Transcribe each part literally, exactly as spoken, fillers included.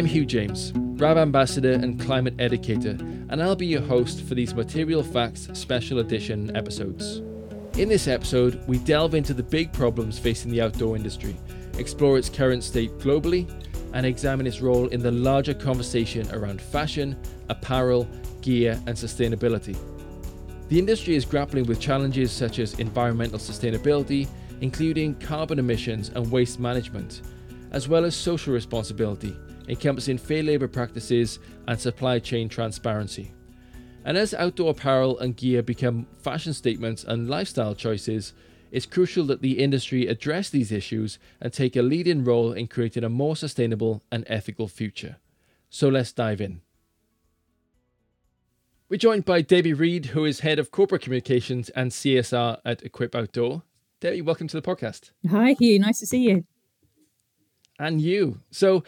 I'm Huw James, Rab Ambassador and Climate Educator, and I'll be your host for these Material Facts Special Edition episodes. In this episode, we delve into the big problems facing the outdoor industry, explore its current state globally, and examine its role in the larger conversation around fashion, apparel, gear, and sustainability. The industry is grappling with challenges such as environmental sustainability, including carbon emissions and waste management, as well as social responsibility, encompassing fair labor practices and supply chain transparency. And as outdoor apparel and gear become fashion statements and lifestyle choices, it's crucial that the industry address these issues and take a leading role in creating a more sustainable and ethical future. So let's dive in. We're joined by Debbie Read, who is Head of Corporate Communications and C S R at Equip Outdoor. Debbie, welcome to the podcast. Hi, Huw. Nice to see you. And you. So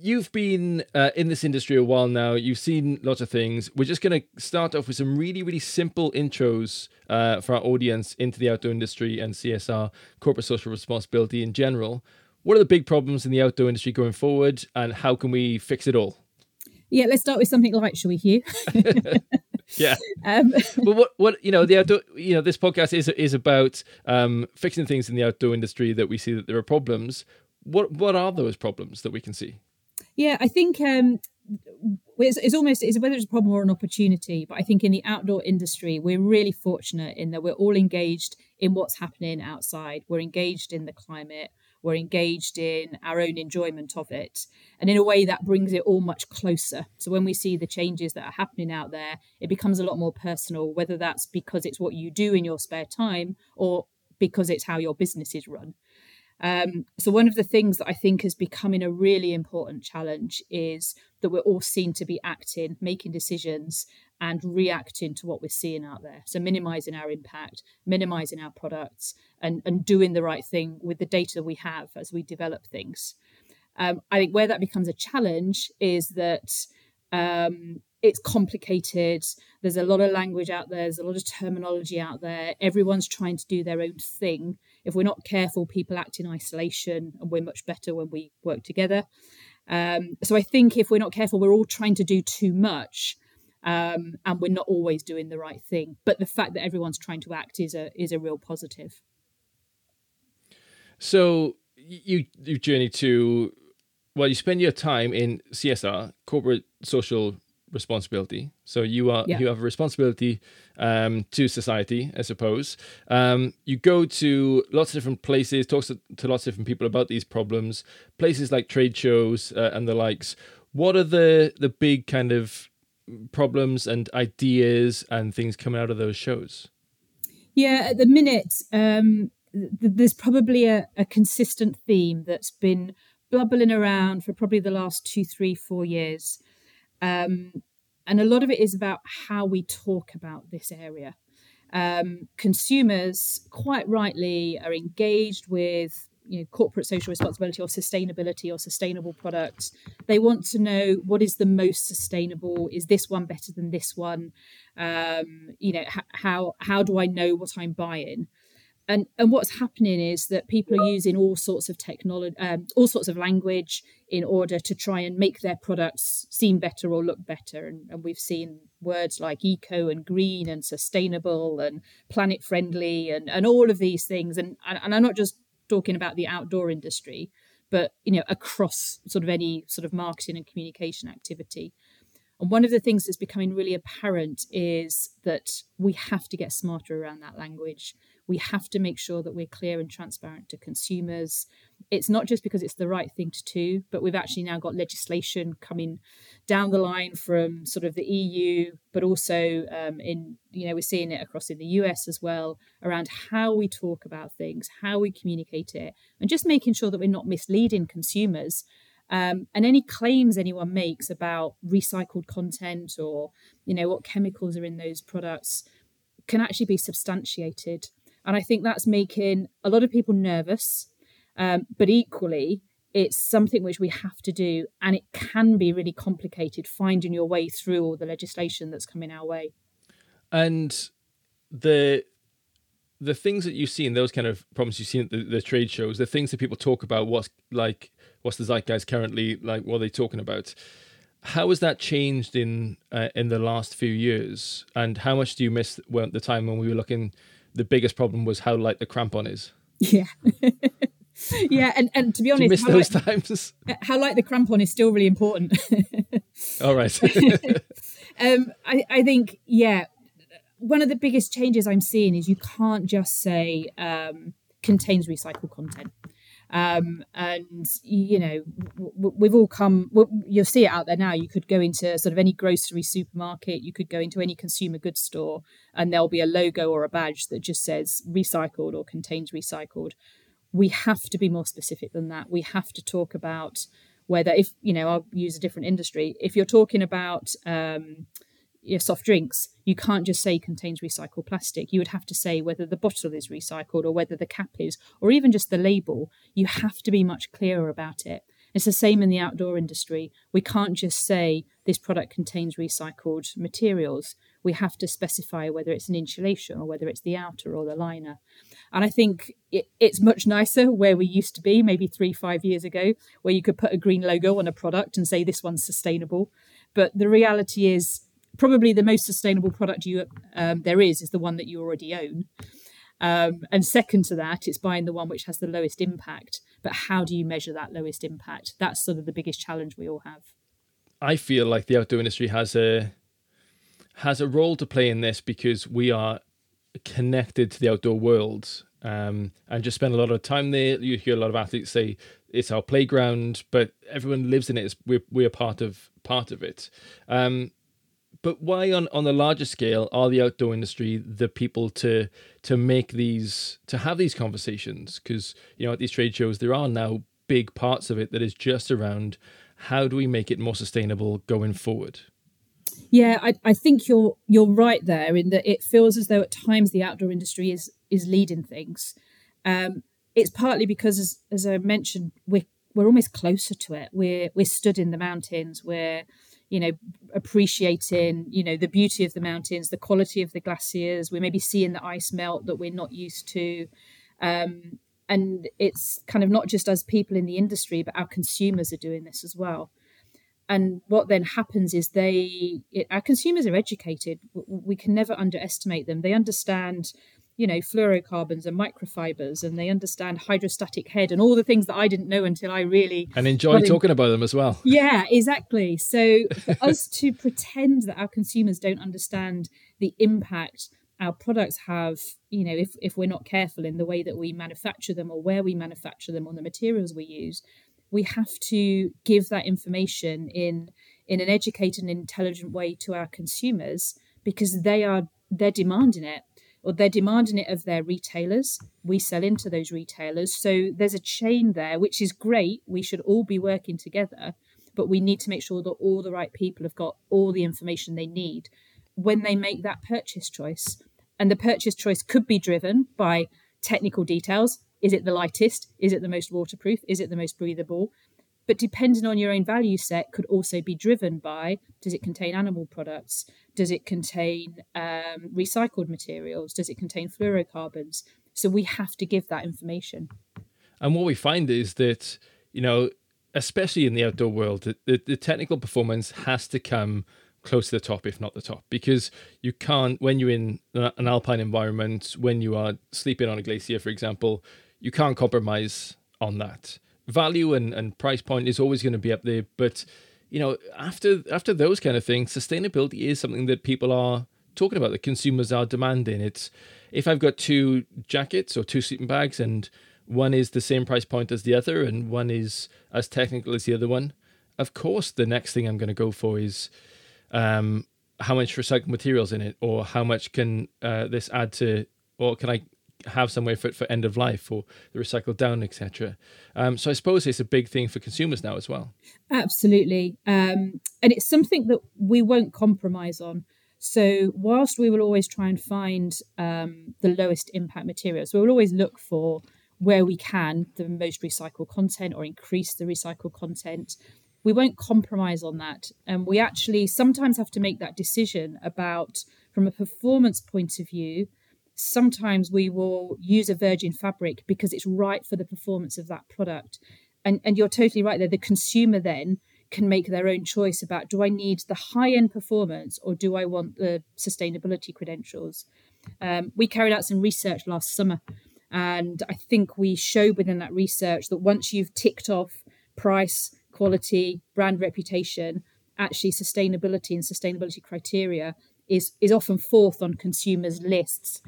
you've been uh, in this industry a while now. You've seen lots of things. We're just going to start off with some really, really simple intros uh, for our audience into the outdoor industry and C S R, corporate social responsibility in general. What are the big problems in the outdoor industry going forward, and how can we fix it all? Yeah, let's start with something light, shall we, Huw? Yeah. Um, but what, what you know, the outdoor, you know, this podcast is is about um, fixing things in the outdoor industry that we see that there are problems. What what are those problems that we can see? Yeah, I think um, it's, it's almost it's whether it's a problem or an opportunity. But I think in the outdoor industry, we're really fortunate in that we're all engaged in what's happening outside. We're engaged in the climate. We're engaged in our own enjoyment of it. And in a way, that brings it all much closer. So when we see the changes that are happening out there, it becomes a lot more personal, whether that's because it's what you do in your spare time or because it's how your business is run. Um, so one of the things that I think is becoming a really important challenge is that we're all seen to be acting, making decisions and reacting to what we're seeing out there. So minimising our impact, minimising our products and, and doing the right thing with the data we have as we develop things. Um, I think where that becomes a challenge is that um, it's complicated. There's a lot of language out there. There's a lot of terminology out there. Everyone's trying to do their own thing. If we're not careful, people act in isolation, and we're much better when we work together. Um, so I think if we're not careful, we're all trying to do too much, um, and we're not always doing the right thing. But the fact that everyone's trying to act is a is a real positive. So you you journey to, well, you spend your time in C S R, corporate social responsibility. So you are yeah. you have a responsibility um, to society, I suppose. Um, you go to lots of different places, talk to, to lots of different people about these problems, places like trade shows uh, and the likes. What are the, the big kind of problems and ideas and things coming out of those shows? Yeah, at the minute, um, th- there's probably a, a consistent theme that's been blubbering around for probably the last two, three, four years. Um, and a lot of it is about how we talk about this area. Um, consumers, quite rightly, are engaged with you know, corporate social responsibility or sustainability or sustainable products. They want to know what is the most sustainable. Is this one better than this one? Um, you know, h- how how do I know what I'm buying? And and what's happening is that people are using all sorts of technology, um, all sorts of language in order to try and make their products seem better or look better. And, and we've seen words like eco and green and sustainable and planet friendly and, and all of these things. And, and and I'm not just talking about the outdoor industry, but you know across sort of any sort of marketing and communication activity. And one of the things that's becoming really apparent is that we have to get smarter around that language. We have to make sure that we're clear and transparent to consumers. It's not just because it's the right thing to do, but we've actually now got legislation coming down the line from sort of the E U, but also um, in, you know, we're seeing it across in the U S as well, around how we talk about things, how we communicate it, and just making sure that we're not misleading consumers. Um, and any claims anyone makes about recycled content or, you know, what chemicals are in those products can actually be substantiated. And I think that's making a lot of people nervous, um, but equally, it's something which we have to do. And it can be really complicated finding your way through all the legislation that's coming our way. And the the things that you see in those kind of problems you see at the, the trade shows, the things that people talk about, what's like, what's the zeitgeist currently, like what are they talking about? How has that changed in uh, in the last few years? And how much do you miss well, the time when we were looking, the biggest problem was how light the crampon is? Yeah. Yeah, and, and to be honest, how those light, times? how light the crampon is still really important. All right. um, I, I think, yeah, one of the biggest changes I'm seeing is you can't just say um, contains recycled content. Um, and, you know, we've all come, you'll see it out there now. You could go into sort of any grocery supermarket, you could go into any consumer goods store, and there'll be a logo or a badge that just says recycled or contains recycled. We have to be more specific than that. We have to talk about whether, if, you know, I'll use a different industry. If you're talking about um, your soft drinks, you can't just say contains recycled plastic. You would have to say whether the bottle is recycled or whether the cap is, or even just the label. You have to be much clearer about it. It's the same in the outdoor industry. We can't just say this product contains recycled materials. We have to specify whether it's an insulation or whether it's the outer or the liner. And I think it, it's much nicer where we used to be, maybe three, five years ago, where you could put a green logo on a product and say this one's sustainable. But the reality is, probably the most sustainable product you um, there is is the one that you already own. Um, and second to that, it's buying the one which has the lowest impact. But how do you measure that lowest impact? That's sort of the biggest challenge we all have. I feel like the outdoor industry has a has a role to play in this because we are connected to the outdoor world um, and just spend a lot of time there. You hear a lot of athletes say it's our playground, but everyone lives in it. It's, we're we're part of part of it. Um, But why, on, on the larger scale, are the outdoor industry the people to to make these, to have these conversations? Because, you know, at these trade shows, there are now big parts of it that is just around how do we make it more sustainable going forward? Yeah, I, I think you're you're right there in that it feels as though at times the outdoor industry is is leading things. Um, it's partly because, as, as I mentioned, we're we're almost closer to it. We're we're stood in the mountains. We're you know, appreciating, you know, the beauty of the mountains, the quality of the glaciers. We're maybe seeing the ice melt that we're not used to. Um, and it's kind of not just us people in the industry, but our consumers are doing this as well. And what then happens is they, it, our consumers are educated. We can never underestimate them. They understand, you know, fluorocarbons and microfibers, and they understand hydrostatic head and all the things that I didn't know until I really... And enjoy talking in... about them as well. Yeah, exactly. So for us to pretend that our consumers don't understand the impact our products have, you know, if, if we're not careful in the way that we manufacture them or where we manufacture them or the materials we use, we have to give that information in, in an educated and intelligent way to our consumers because they are, they're demanding it. Or they're demanding it of their retailers. We sell into those retailers. So there's a chain there, which is great. We should all be working together, but we need to make sure that all the right people have got all the information they need when they make that purchase choice. And the purchase choice could be driven by technical details. Is it the lightest? Is it the most waterproof? Is it the most breathable? But depending on your own value set could also be driven by, does it contain animal products? Does it contain um, recycled materials? Does it contain fluorocarbons? So we have to give that information. And what we find is that, you know, especially in the outdoor world, the, the technical performance has to come close to the top, if not the top, because you can't, when you're in an alpine environment, when you are sleeping on a glacier, for example, you can't compromise on that. Value and, and price point is always going to be up there. But, you know, after after those kind of things, sustainability is something that people are talking about, that consumers are demanding. It's if I've got two jackets or two sleeping bags and one is the same price point as the other and one is as technical as the other one, of course, the next thing I'm going to go for is um, how much recycled materials in it or how much can uh, this add to or can I have somewhere for it for end of life or the recycled down, et cetera. Um, so I suppose it's a big thing for consumers now as well. Absolutely. Um, and it's something that we won't compromise on. So whilst we will always try and find um, the lowest impact materials, we will always look for where we can, the most recycled content or increase the recycled content. We won't compromise on that. And we actually sometimes have to make that decision about, from a performance point of view, sometimes we will use a virgin fabric because it's right for the performance of that product. And, and you're totally right there. The consumer then can make their own choice about, do I need the high-end performance or do I want the sustainability credentials? Um, we carried out some research last summer, and I think we showed within that research that once you've ticked off price, quality, brand reputation, actually sustainability and sustainability criteria is, is often fourth on consumers' lists,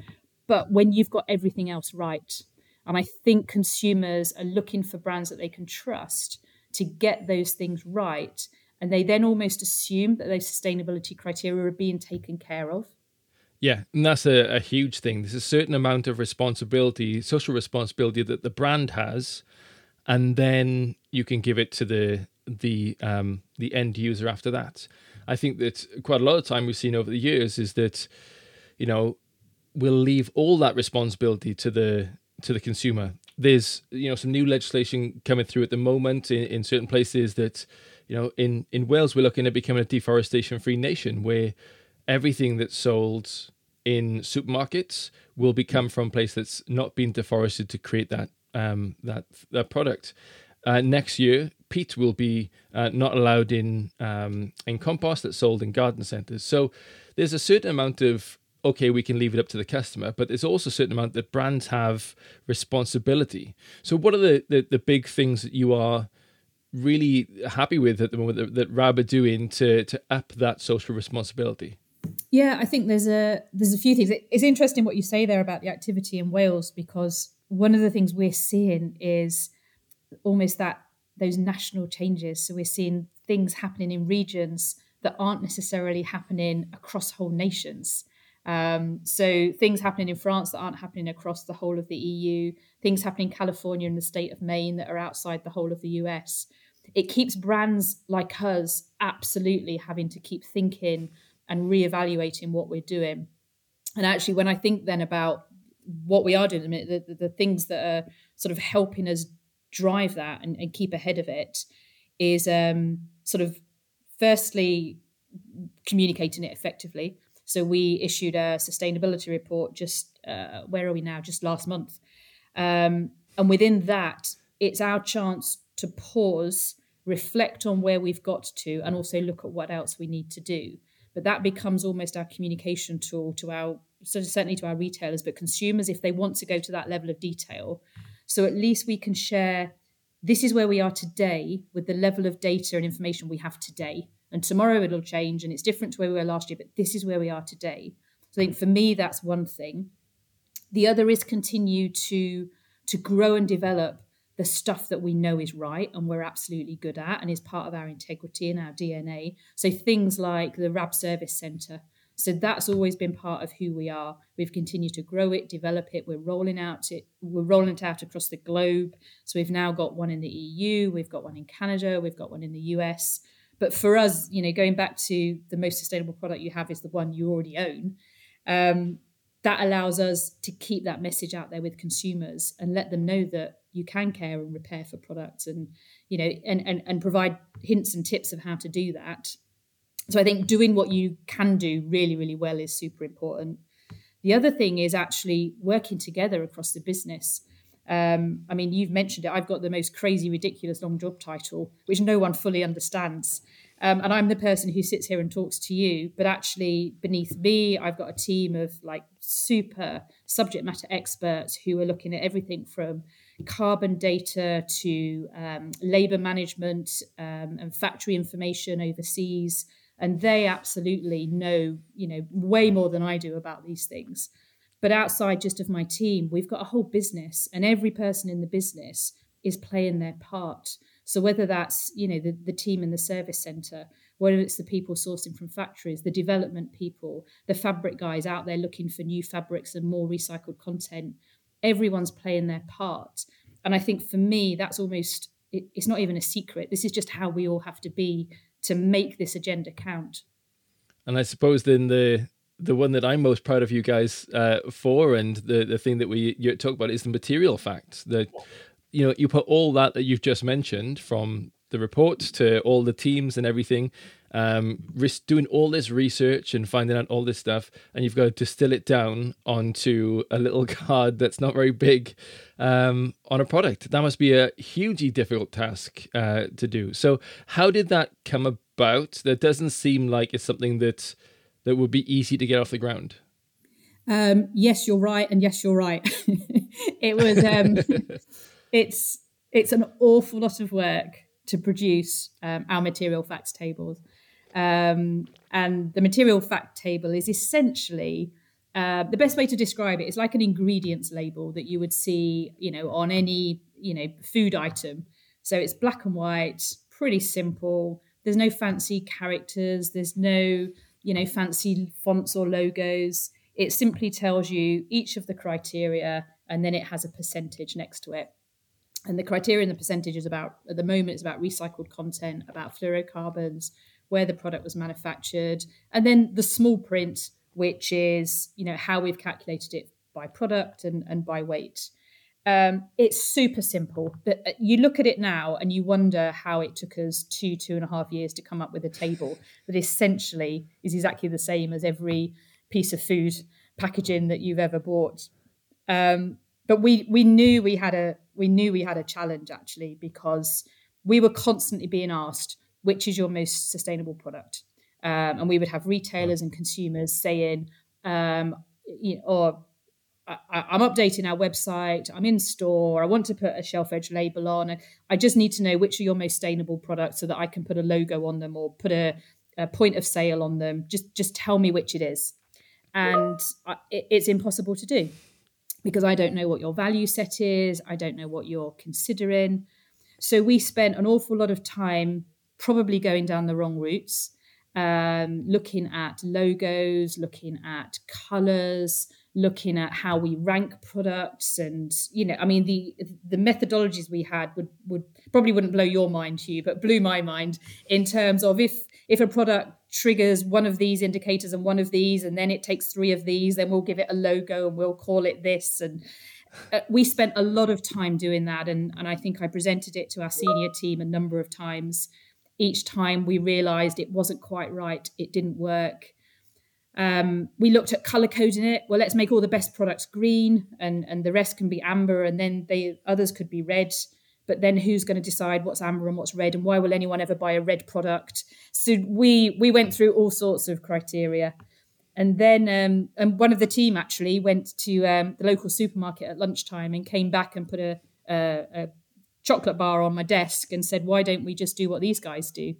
but when you've got everything else right. And I think consumers are looking for brands that they can trust to get those things right, and they then almost assume that those sustainability criteria are being taken care of. Yeah, and that's a, a huge thing. There's a certain amount of responsibility, social responsibility that the brand has, and then you can give it to the the um, the end user after that. I think that quite a lot of time we've seen over the years is that, you know, we'll leave all that responsibility to the to the consumer. There's, you know, some new legislation coming through at the moment in, in certain places that, you know, in, in Wales, we're looking at becoming a deforestation-free nation where everything that's sold in supermarkets will become from a place that's not been deforested to create that um, that that product. Uh, next year, peat will be uh, not allowed in um, in compost that's sold in garden centres. So there's a certain amount of, okay, we can leave it up to the customer, but there's also a certain amount that brands have responsibility. So what are the, the, the big things that you are really happy with at the moment that, that Rab are doing to, to up that social responsibility? Yeah, I think there's a there's a few things. It's interesting what you say there about the activity in Wales, because one of the things we're seeing is almost that those national changes. So we're seeing things happening in regions that aren't necessarily happening across whole nations. Um, so things happening in France that aren't happening across the whole of the E U, things happening in California and the state of Maine that are outside the whole of the U S. It keeps brands like us absolutely having to keep thinking and reevaluating what we're doing. And actually, when I think then about what we are doing at the minute, the, the, the things that are sort of helping us drive that and, and keep ahead of it is um, sort of firstly communicating it effectively. So we issued a sustainability report just, uh, where are we now, just last month. Um, and within that, it's our chance to pause, reflect on where we've got to, and also look at what else we need to do. But that becomes almost our communication tool to our, so certainly to our retailers, but consumers if they want to go to that level of detail. So at least we can share, this is where we are today with the level of data and information we have today. And tomorrow it'll change and it's different to where we were last year, but this is where we are today. So I think for me, that's one thing. The other is continue to, to grow and develop the stuff that we know is right and we're absolutely good at and is part of our integrity and our D N A. So things like the Rab Service Centre. So that's always been part of who we are. We've continued to grow it, develop it. We're rolling out it. We're rolling it out across the globe. So we've now got one in the E U. We've got one in Canada. We've got one in the U S. But for us, you know, going back to the most sustainable product you have is the one you already own. Um, that allows us to keep that message out there with consumers and let them know that you can care and repair for products and, you know, and, and, and provide hints and tips of how to do that. So I think doing what you can do really, really well is super important. The other thing is actually working together across the business. Um, I mean, you've mentioned it. I've got the most crazy, ridiculous long job title, which no one fully understands. Um, and I'm the person who sits here and talks to you. But actually, beneath me, I've got a team of like super subject matter experts who are looking at everything from carbon data to um, labour management um, and factory information overseas. And they absolutely know, you know, way more than I do about these things. But outside just of my team, we've got a whole business and every person in the business is playing their part. So whether that's, you know, the, the team in the service centre, whether it's the people sourcing from factories, the development people, the fabric guys out there looking for new fabrics and more recycled content, everyone's playing their part. And I think for me, that's almost, it, it's not even a secret. This is just how we all have to be to make this agenda count. And I suppose then the... the one that I'm most proud of you guys uh, for, and the, the thing that we you talk about is the material facts. That, you know, you put all that that you've just mentioned, from the report to all the teams and everything, um, doing all this research and finding out all this stuff, and you've got to distill it down onto a little card that's not very big um, on a product. That must be a hugely difficult task uh, to do. So how did that come about? That doesn't seem like it's something that that would be easy to get off the ground. Um, yes, you're right. And yes, you're right. It was, um, it's, it's an awful lot of work to produce um, our material facts tables. Um, and the material fact table is essentially, uh, the best way to describe it is like an ingredients label that you would see, you know, on any, you know, food item. So it's black and white, pretty simple. There's no fancy characters. There's no, you know, fancy fonts or logos. It simply tells you each of the criteria, and then it has a percentage next to it. And the criteria and the percentage is about, at the moment, it's about recycled content, about fluorocarbons, where the product was manufactured, and then the small print, which is, you know, how we've calculated it by product and, and by weight. Um, it's super simple. But you look at it now and you wonder how it took us two, two and a half years to come up with a table that essentially is exactly the same as every piece of food packaging that you've ever bought. Um, but we we knew we had a we knew we had a challenge, actually, because we were constantly being asked, which is your most sustainable product? Um, and we would have retailers and consumers saying, um, you know, or I, I'm updating our website, I'm in store, I want to put a shelf edge label on. I just need to know which are your most sustainable products so that I can put a logo on them or put a, a point of sale on them. Just just tell me which it is. And it's impossible to do because I don't know what your value set is. I don't know what you're considering. So we spent an awful lot of time probably going down the wrong routes, um, looking at logos, looking at colors, looking at how we rank products. And, you know, I mean, the the methodologies we had would, would probably wouldn't blow your mind, Huw, but blew my mind in terms of if if a product triggers one of these indicators and one of these, and then it takes three of these, then we'll give it a logo and we'll call it this. And uh, we spent a lot of time doing that. And, and I think I presented it to our senior team a number of times. Each time we realized it wasn't quite right. It didn't work. Um, we looked at color coding it. Well, let's make all the best products green and, and the rest can be amber. And then they others could be red. But then who's going to decide what's amber and what's red, and why will anyone ever buy a red product? So we we went through all sorts of criteria. And then um, and one of the team actually went to um, the local supermarket at lunchtime and came back and put a, a, a chocolate bar on my desk and said, why don't we just do what these guys do?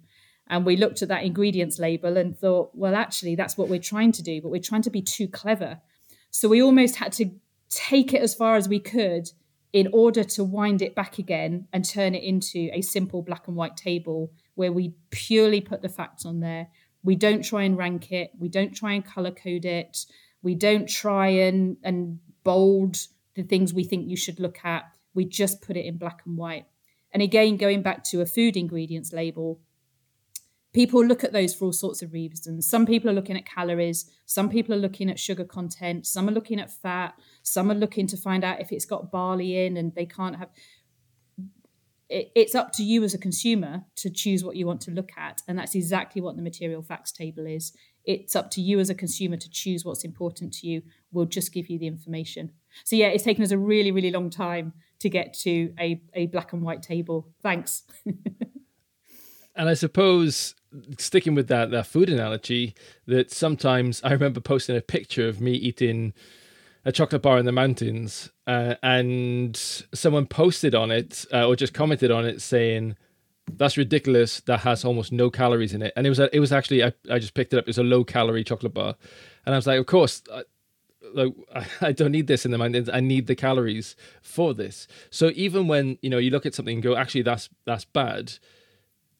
And we looked at that ingredients label and thought, well, actually, that's what we're trying to do, but we're trying to be too clever. So we almost had to take it as far as we could in order to wind it back again and turn it into a simple black and white table where we purely put the facts on there. We don't try and rank it. We don't try and color code it. We don't try and, and bold the things we think you should look at. We just put it in black and white. And again, going back to a food ingredients label, people look at those for all sorts of reasons. Some people are looking at calories. Some people are looking at sugar content. Some are looking at fat. Some are looking to find out if it's got barley in and they can't have. It's up to you as a consumer to choose what you want to look at. And that's exactly what the material facts table is. It's up to you as a consumer to choose what's important to you. We'll just give you the information. So yeah, it's taken us a really, really long time to get to a, a black and white table. Thanks. And I suppose, sticking with that that food analogy, that sometimes I remember posting a picture of me eating a chocolate bar in the mountains, uh, and someone posted on it uh, or just commented on it saying, that's ridiculous, that has almost no calories in it. And it was a, it was actually, I, I just picked it up, it was a low-calorie chocolate bar. And I was like, of course, I, like, I don't need this in the mountains, I need the calories for this. So even when, you know, you look at something and go, actually, that's that's bad,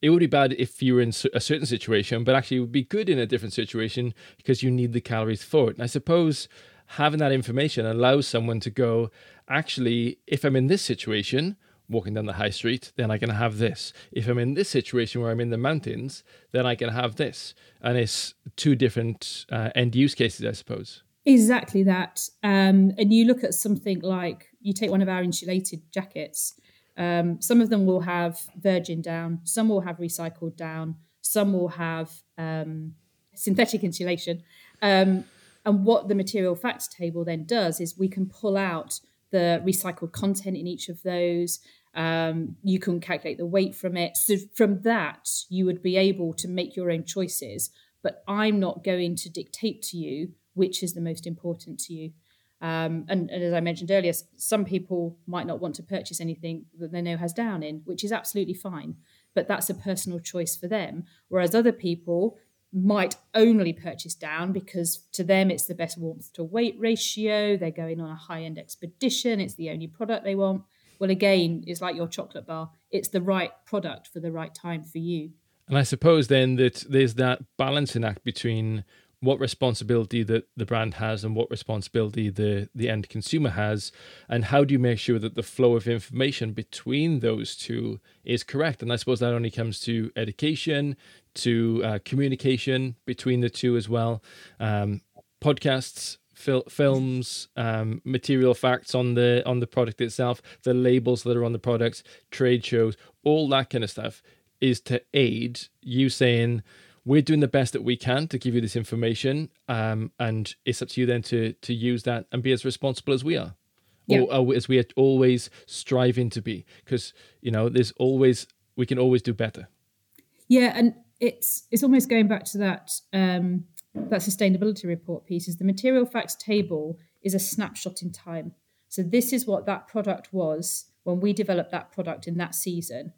it would be bad if you were in a certain situation, but actually it would be good in a different situation because you need the calories for it. And I suppose having that information allows someone to go, actually, if I'm in this situation, walking down the high street, then I can have this. If I'm in this situation where I'm in the mountains, then I can have this. And it's two different uh, end use cases, I suppose. Exactly that. Um, and you look at something like, you take one of our insulated jackets. Um, some of them will have virgin down, some will have recycled down, Some will have um, synthetic insulation. Um, and what the material facts table then does is we can pull out the recycled content in each of those. Um, you can calculate the weight from it. So from that, you would be able to make your own choices. But I'm not going to dictate to you which is the most important to you. Um, and, and as I mentioned earlier, some people might not want to purchase anything that they know has down in, which is absolutely fine. But that's a personal choice for them. Whereas other people might only purchase down because to them it's the best warmth to weight ratio. They're going on a high-end expedition. It's the only product they want. Well, again, it's like your chocolate bar. It's the right product for the right time for you. And I suppose then that there's that balancing act between what responsibility that the brand has and what responsibility the, the end consumer has, and how do you make sure that the flow of information between those two is correct? And I suppose that only comes to education, to uh, communication between the two as well, um, podcasts, fil- films, um, material facts on the on the product itself, the labels that are on the products, trade shows, all that kind of stuff is to aid you saying, we're doing the best that we can to give you this information, um, and it's up to you then to to use that and be as responsible as we are, yeah. or, or as we are always striving to be. Because you know, there's always we can always do better. Yeah, and it's it's almost going back to that um, that sustainability report piece. Is the material facts table is a snapshot in time. So this is what that product was when we developed that product in that season,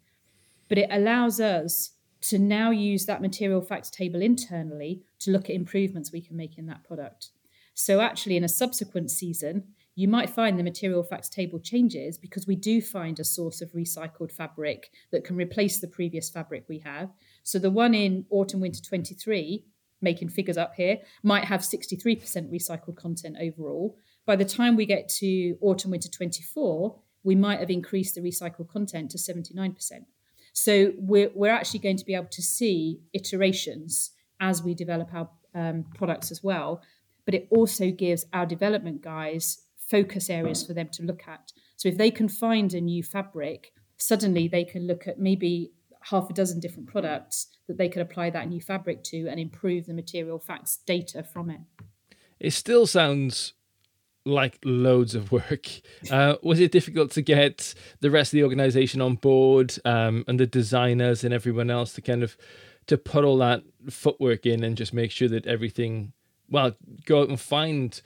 but it allows us to now use that material facts table internally to look at improvements we can make in that product. So actually in a subsequent season, you might find the material facts table changes because we do find a source of recycled fabric that can replace the previous fabric we have. So the one in autumn winter twenty-three, making figures up here, might have sixty-three percent recycled content overall. By the time we get to autumn winter twenty-four, we might have increased the recycled content to seventy-nine percent. So we're, we're actually going to be able to see iterations as we develop our um, products as well. But it also gives our development guys focus areas for them to look at. So if they can find a new fabric, suddenly they can look at maybe half a dozen different products that they could apply that new fabric to and improve the material facts data from it. It still sounds like loads of work. Uh, was it difficult to get the rest of the organization on board, um, and the designers and everyone else to kind of to put all that footwork in and just make sure that everything, well, go out and find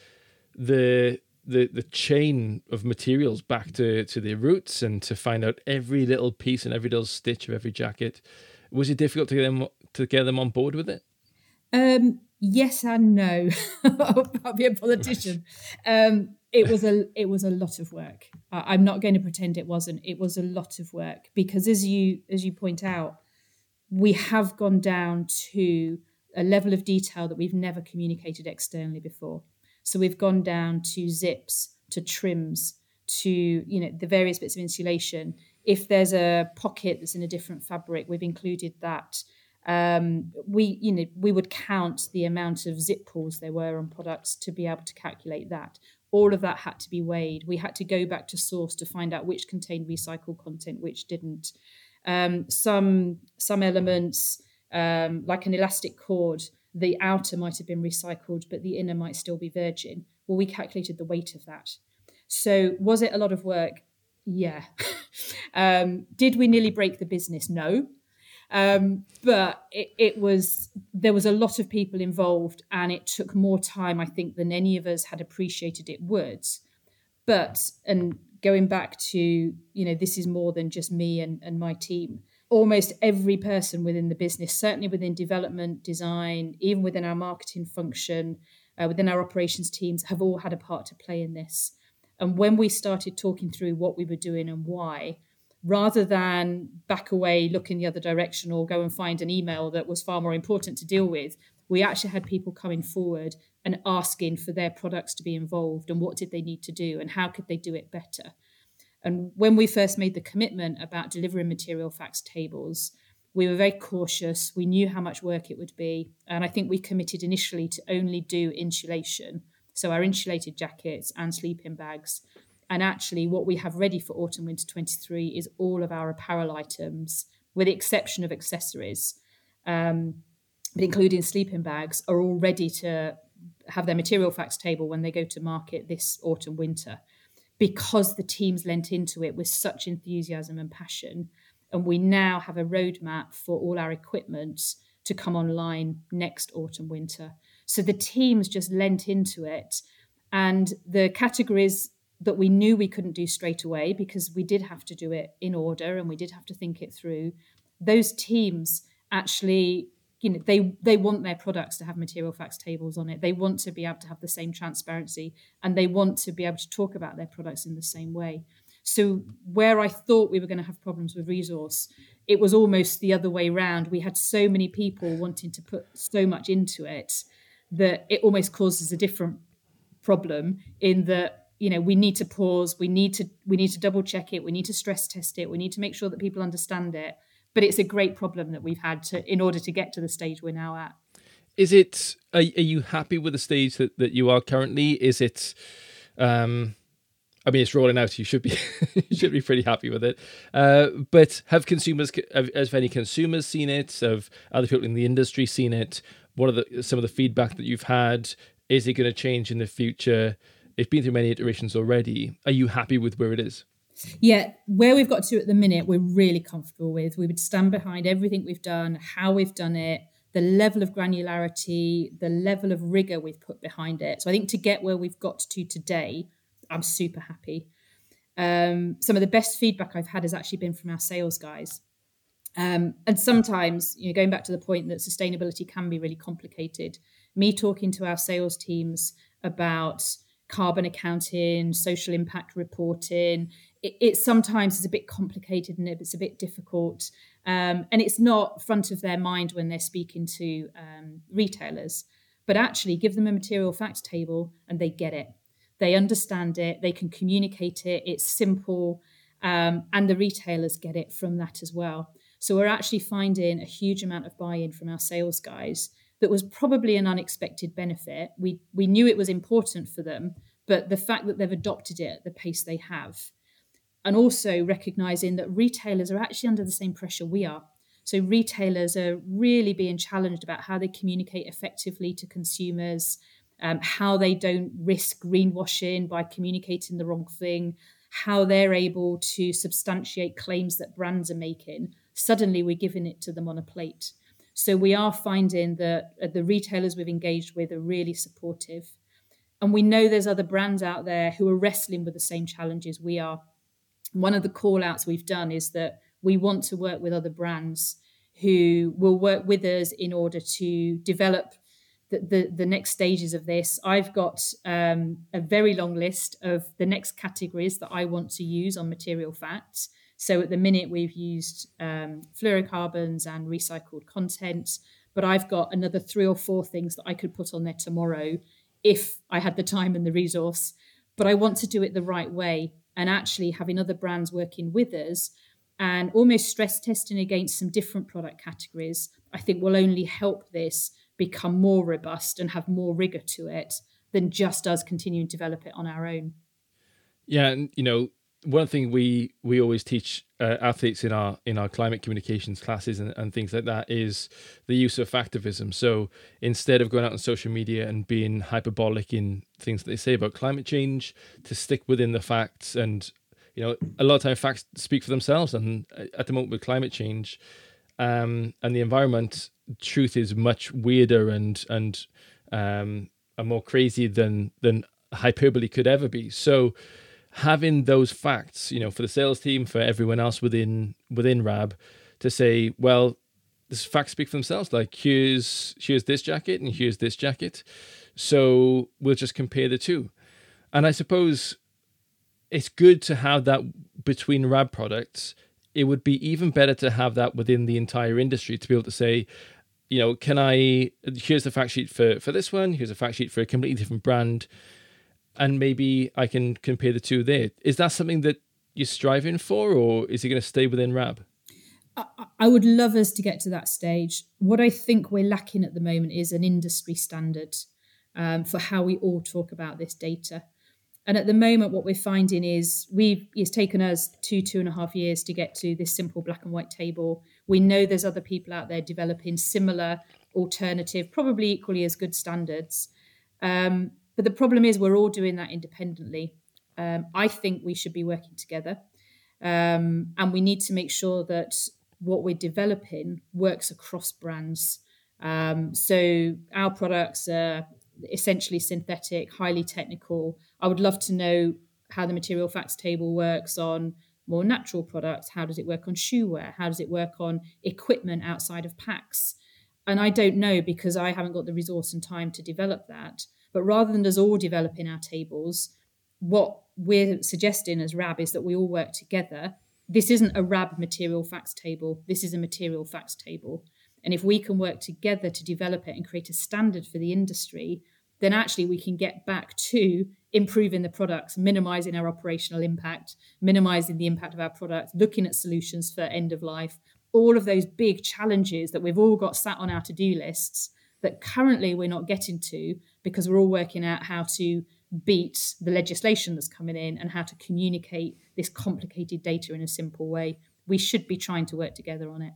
the the the chain of materials back to, to their roots and to find out every little piece and every little stitch of every jacket? Was it difficult to get them, to get them on board with it? Um, yes and no. I'll be a politician. Um, it was a it was a lot of work. Uh, I'm not going to pretend it wasn't. It was a lot of work because, as you as you point out, we have gone down to a level of detail that we've never communicated externally before. So we've gone down to zips, to trims, to you know the various bits of insulation. If there's a pocket that's in a different fabric, we've included that. Um, we, you know, we would count the amount of zip pulls there were on products to be able to calculate that. All of that had to be weighed. We had to go back to source to find out which contained recycled content, which didn't. Um, some some elements, um, like an elastic cord, the outer might have been recycled, but the inner might still be virgin. Well, we calculated the weight of that. So was it a lot of work? Yeah. um, did we nearly break the business? No. Um, but it, it was, there was a lot of people involved and it took more time, I think, than any of us had appreciated it would. But, and going back to, you know, this is more than just me and, and my team. Almost every person within the business, certainly within development, design, even within our marketing function, uh, within our operations teams, have all had a part to play in this. And when we started talking through what we were doing and why, rather than back away, look in the other direction or go and find an email that was far more important to deal with, we actually had people coming forward and asking for their products to be involved and what did they need to do and how could they do it better. And when we first made the commitment about delivering material facts tables, we were very cautious. We knew how much work it would be. And I think we committed initially to only do insulation. So our insulated jackets and sleeping bags. And actually what we have ready for autumn winter twenty-three is all of our apparel items, with the exception of accessories. um, but including sleeping bags, are all ready to have their Material Facts table when they go to market this autumn, winter, because the teams lent into it with such enthusiasm and passion. And we now have a roadmap for all our equipment to come online next autumn, winter. So the teams just lent into it. And the categories that we knew we couldn't do straight away, because we did have to do it in order and we did have to think it through, those teams actually, you know, they they want their products to have Material Facts tables on it. They want to be able to have the same transparency, and they want to be able to talk about their products in the same way. So where I thought we were going to have problems with resource, it was almost the other way around. We had so many people wanting to put so much into it that it almost causes a different problem, in that, you know, we need to pause, we need to we need to double check it, we need to stress test it, we need to make sure that people understand it. But it's a great problem that we've had to, in order to get to the stage we're now at. Is it, are, are you happy with the stage that, that you are currently? Is it, um, I mean, it's rolling out, so you should be you should be pretty happy with it. Uh, but have consumers, have, have any consumers seen it? Have other people in the industry seen it? What are the, some of the feedback that you've had? Is it going to change in the future? It's been through many iterations already. Are you happy with where it is? Yeah, where we've got to at the minute, we're really comfortable with. We would stand behind everything we've done, how we've done it, the level of granularity, the level of rigor we've put behind it. So I think to get where we've got to today, I'm super happy. Um, some of the best feedback I've had has actually been from our sales guys. Um, and sometimes, you know, going back to the point that sustainability can be really complicated, me talking to our sales teams about carbon accounting, social impact reporting, it, it sometimes is a bit complicated and it's a bit difficult. Um, and it's not front of their mind when they're speaking to um, retailers. But actually, give them a Material Facts table and they get it. They understand it. They can communicate it. It's simple. Um, and the retailers get it from that as well. So we're actually finding a huge amount of buy-in from our sales guys. That was probably an unexpected benefit. We we knew it was important for them, but the fact that they've adopted it at the pace they have, and also recognising that retailers are actually under the same pressure we are. So retailers are really being challenged about how they communicate effectively to consumers, um, how they don't risk greenwashing by communicating the wrong thing, how they're able to substantiate claims that brands are making. Suddenly we're giving it to them on a plate. So we are finding that the retailers we've engaged with are really supportive. And we know there's other brands out there who are wrestling with the same challenges we are. One of the call outs we've done is that we want to work with other brands who will work with us in order to develop the, the, the next stages of this. I've got um, a very long list of the next categories that I want to use on Material Facts. So at the minute, we've used um, fluorocarbons and recycled content, but I've got another three or four things that I could put on there tomorrow if I had the time and the resource. But I want to do it the right way, and actually having other brands working with us and almost stress testing against some different product categories, I think will only help this become more robust and have more rigor to it than just us continuing to develop it on our own. Yeah, and you know, one thing we we always teach uh, athletes in our in our climate communications classes and, and things like that is the use of factivism. So instead of going out on social media and being hyperbolic in things that they say about climate change, to stick within the facts. And you know, a lot of time facts speak for themselves. And at the moment with climate change um, and the environment, truth is much weirder and and um, and more crazy than than hyperbole could ever be. So having those facts, you know, for the sales team, for everyone else within within Rab, to say, well, these facts speak for themselves. Like, here's here's this jacket and here's this jacket, so we'll just compare the two. And I suppose it's good to have that between Rab products. It would be even better to have that within the entire industry, to be able to say, you know, can I? Here's the fact sheet for for this one. Here's a fact sheet for a completely different brand. And maybe I can compare the two there. Is that something that you're striving for, or is it going to stay within Rab? I, I would love us to get to that stage. What I think we're lacking at the moment is an industry standard um, for how we all talk about this data. And at the moment, what we're finding is we've it's taken us two, two and a half years to get to this simple black and white table. We know there's other people out there developing similar alternative, probably equally as good standards. Um, but the problem is we're all doing that independently. Um, I think we should be working together. Um, and we need to make sure that what we're developing works across brands. Um, so our products are essentially synthetic, highly technical. I would love to know how the Material Facts table works on more natural products. How does it work on shoe wear? How does it work on equipment outside of packs? And I don't know, because I haven't got the resource and time to develop that. But rather than us all developing our tables, what we're suggesting as Rab is that we all work together. This isn't a Rab Material Facts table. This is a Material Facts table. And if we can work together to develop it and create a standard for the industry, then actually we can get back to improving the products, minimising our operational impact, minimising the impact of our products, looking at solutions for end of life, all of those big challenges that we've all got sat on our to-do lists that currently we're not getting to because we're all working out how to beat the legislation that's coming in and how to communicate this complicated data in a simple way. We should be trying to work together on it.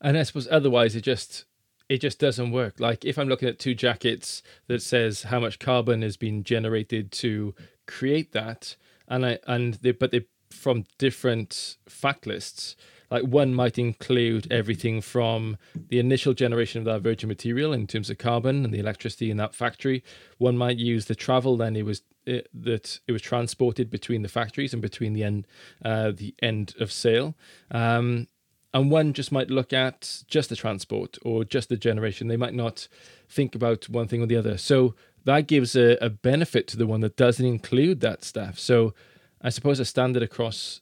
And I suppose otherwise it just it just doesn't work. Like if I'm looking at two jackets that says how much carbon has been generated to create that, and I and they but they from different fact lists. Like one might include everything from the initial generation of that virgin material in terms of carbon and the electricity in that factory. One might use the travel then it was it, that it was transported between the factories and between the end uh, the end of sale. Um, and one just might look at just the transport or just the generation. They might not think about one thing or the other. So that gives a, a benefit to the one that doesn't include that stuff. So I suppose a standard across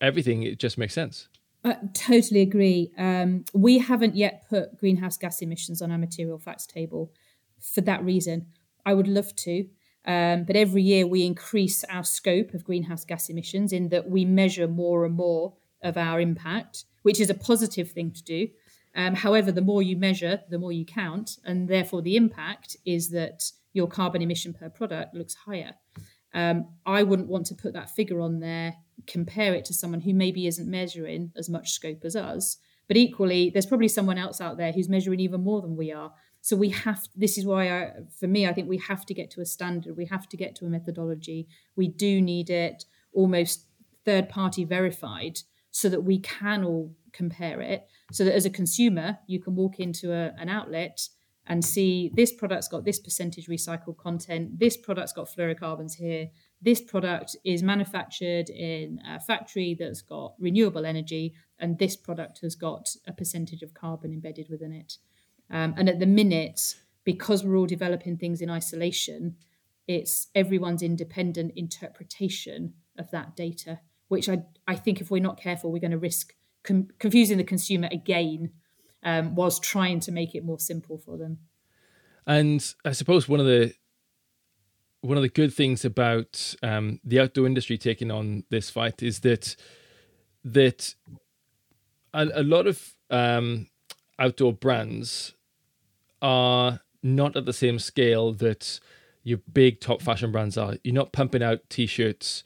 everything, it just makes sense. I totally agree. Um, we haven't yet put greenhouse gas emissions on our Material Facts table for that reason. I would love to, um, but every year we increase our scope of greenhouse gas emissions in that we measure more and more of our impact, which is a positive thing to do. Um, however, the more you measure, the more you count, and therefore the impact is that your carbon emission per product looks higher. Um, I wouldn't want to put that figure on there, compare it to someone who maybe isn't measuring as much scope as us. But equally, there's probably someone else out there who's measuring even more than we are. So we have, this is why, I, for me, I think we have to get to a standard. We have to get to a methodology. We do need it almost third-party verified so that we can all compare it. So that as a consumer, you can walk into a, an outlet and see this product's got this percentage recycled content, this product's got fluorocarbons here, this product is manufactured in a factory that's got renewable energy, and this product has got a percentage of carbon embedded within it. Um, and at the minute, because we're all developing things in isolation, it's everyone's independent interpretation of that data, which I, I think if we're not careful, we're going to risk com- confusing the consumer again Um, was trying to make it more simple for them. And I suppose one of the one of the good things about um, the outdoor industry taking on this fight is that that a, a lot of um, outdoor brands are not at the same scale that your big top fashion brands are. You're not pumping out t-shirts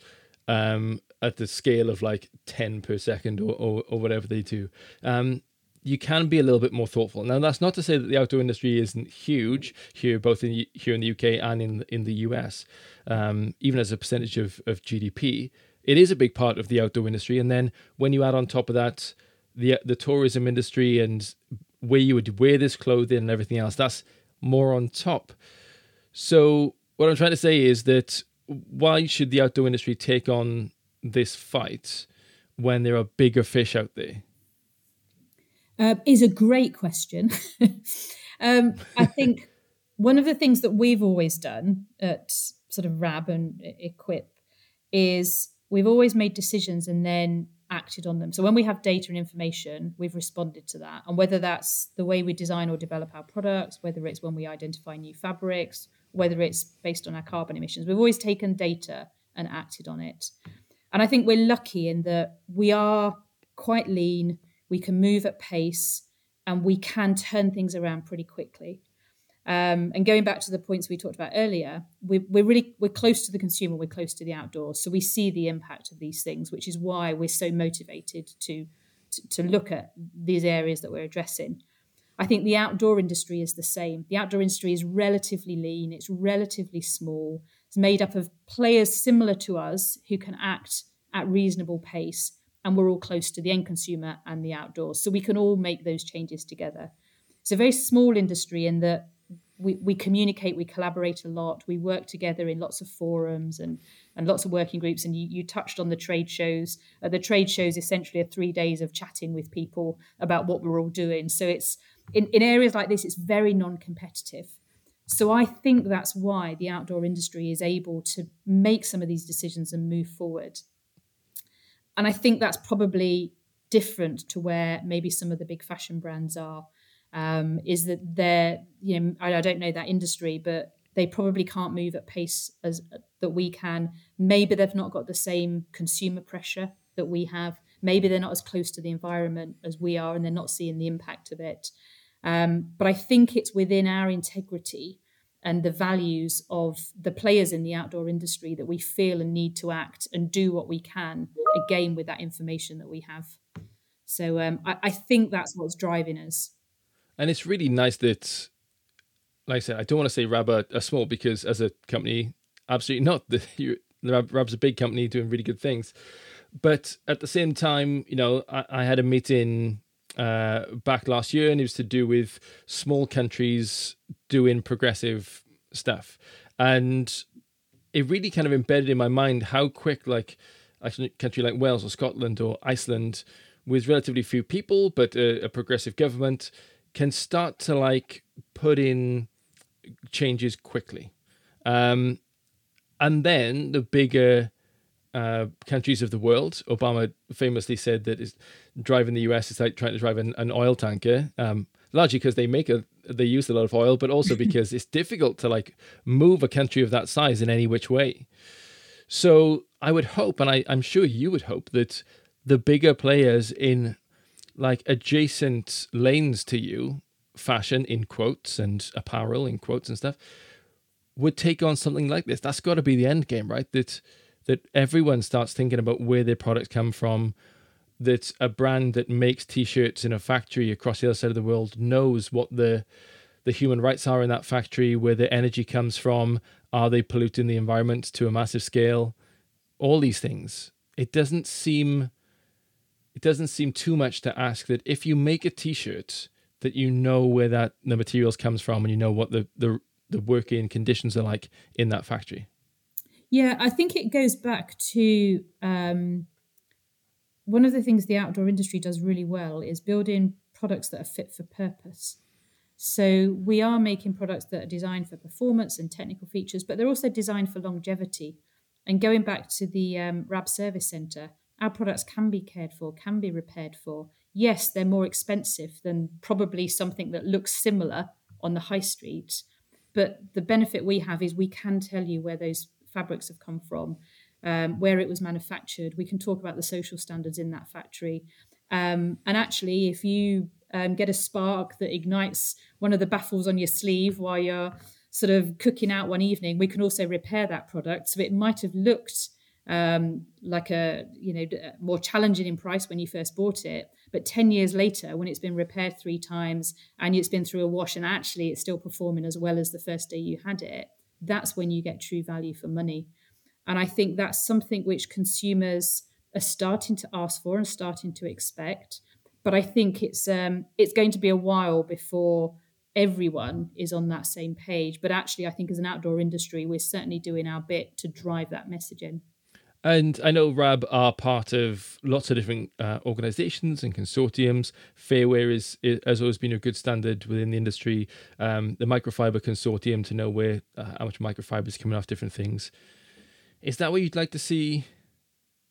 um, at the scale of like ten per second or or, or whatever they do. Um, you can be a little bit more thoughtful. Now, that's not to say that the outdoor industry isn't huge here, both in here in the U K and in in the U S. Um, even as a percentage of, of G D P, it is a big part of the outdoor industry. And then when you add on top of that, the the tourism industry and where you would wear this clothing and everything else, that's more on top. So what I'm trying to say is that why should the outdoor industry take on this fight when there are bigger fish out there? Uh, is a great question. um, I think one of the things that we've always done at sort of Rab and Equip is we've always made decisions and then acted on them. So when we have data and information, we've responded to that. And whether that's the way we design or develop our products, whether it's when we identify new fabrics, whether it's based on our carbon emissions, we've always taken data and acted on it. And I think we're lucky in that we are quite lean. We can move at pace and we can turn things around pretty quickly. Um, and going back to the points we talked about earlier, we, we're really we're close to the consumer, we're close to the outdoors. So we see the impact of these things, which is why we're so motivated to to, to look at these areas that we're addressing. I think the outdoor industry is the same. The outdoor industry is relatively lean. It's relatively small. It's made up of players similar to us who can act at reasonable pace. And we're all close to the end consumer and the outdoors. So we can all make those changes together. It's a very small industry in that we, we communicate, we collaborate a lot. We work together in lots of forums and, and lots of working groups. And you, you touched on the trade shows. Uh, the trade shows essentially are three days of chatting with people about what we're all doing. So it's in, in areas like this, it's very non-competitive. So I think that's why the outdoor industry is able to make some of these decisions and move forward. And I think that's probably different to where maybe some of the big fashion brands are, um, is that they're, you know, I, I don't know that industry, but they probably can't move at pace as uh, that we can. Maybe they've not got the same consumer pressure that we have. Maybe they're not as close to the environment as we are, and they're not seeing the impact of it. Um, but I think it's within our integrity and the values of the players in the outdoor industry that we feel and need to act and do what we can, again, with that information that we have. So um, I, I think that's what's driving us. And it's really nice that, like I said, I don't want to say Rab are, are small, because as a company, absolutely not. The, you, Rab, Rab's a big company doing really good things. But at the same time, you know, I, I had a meeting uh, back last year, and it was to do with small countries doing progressive stuff. And it really kind of embedded in my mind how quick, like, a country like Wales or Scotland or Iceland with relatively few people, but a, a progressive government, can start to, like, put in changes quickly. Um, and then the bigger uh, countries of the world, Obama famously said that is driving the U S is like trying to drive an, an oil tanker, um, largely because they make a, they use a lot of oil, but also because it's difficult to, like, move a country of that size in any which way. So I would hope, and I, I'm sure you would hope, that the bigger players in, like, adjacent lanes to you, fashion in quotes and apparel in quotes and stuff, would take on something like this. That's got to be the end game, right? That that everyone starts thinking about where their products come from, that a brand that makes T-shirts in a factory across the other side of the world knows what the the human rights are in that factory, where the energy comes from, are they polluting the environment to a massive scale? All these things. It doesn't seem, it doesn't seem too much to ask that if you make a T-shirt, that you know where that the materials comes from, and you know what the the, the working conditions are like in that factory. Yeah, I think it goes back to um, one of the things the outdoor industry does really well is building products that are fit for purpose. So we are making products that are designed for performance and technical features, but they're also designed for longevity. And going back to the um, Rab Service Centre, our products can be cared for, can be repaired for. Yes, they're more expensive than probably something that looks similar on the high street. But the benefit we have is we can tell you where those fabrics have come from, um, where it was manufactured. We can talk about the social standards in that factory. Um, and actually, if you um, get a spark that ignites one of the baffles on your sleeve while you're sort of cooking out one evening, we can also repair that product. So it might have looked um, like a, you know, more challenging in price when you first bought it, but ten years later, when it's been repaired three times and it's been through a wash and actually it's still performing as well as the first day you had it, that's when you get true value for money. And I think that's something which consumers are starting to ask for and starting to expect. But I think it's um, it's going to be a while before everyone is on that same page. But actually, I think as an outdoor industry, we're certainly doing our bit to drive that message in. And I know Rab are part of lots of different uh, organisations and consortiums. Fair Wear is, is, has always been a good standard within the industry. Um, the Microfibre Consortium, to know where uh, how much microfibre is coming off different things. Is that what you'd like to see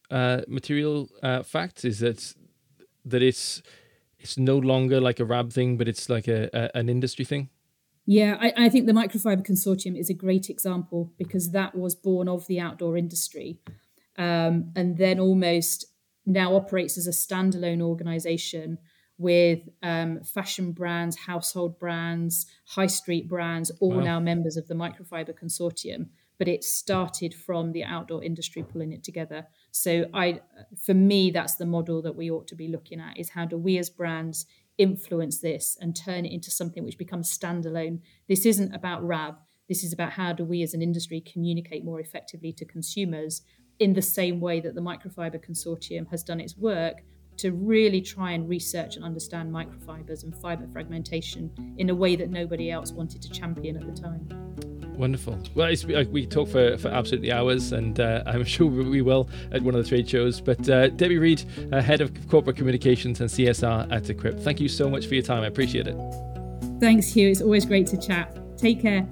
uh, Material uh, Facts? Is that, that it's... it's no longer like a Rab thing, but it's like a, a an industry thing? Yeah, I, I think the Microfibre Consortium is a great example, because that was born of the outdoor industry um, and then almost now operates as a standalone organisation with um, fashion brands, household brands, high street brands, all wow. now members of the Microfibre Consortium. But it started from the outdoor industry pulling it together. So I, for me, that's the model that we ought to be looking at, is how do we as brands influence this and turn it into something which becomes standalone. This isn't about Rab. This is about how do we as an industry communicate more effectively to consumers in the same way that the Microfibre Consortium has done its work to really try and research and understand microfibers and fibre fragmentation in a way that nobody else wanted to champion at the time. Wonderful. Well, it's, we talk for, for absolutely hours, and uh, I'm sure we will at one of the trade shows. But uh, Debbie Read, uh, Head of Corporate Communications and C S R at Equip, thank you so much for your time. I appreciate it. Thanks, Huw. It's always great to chat. Take care.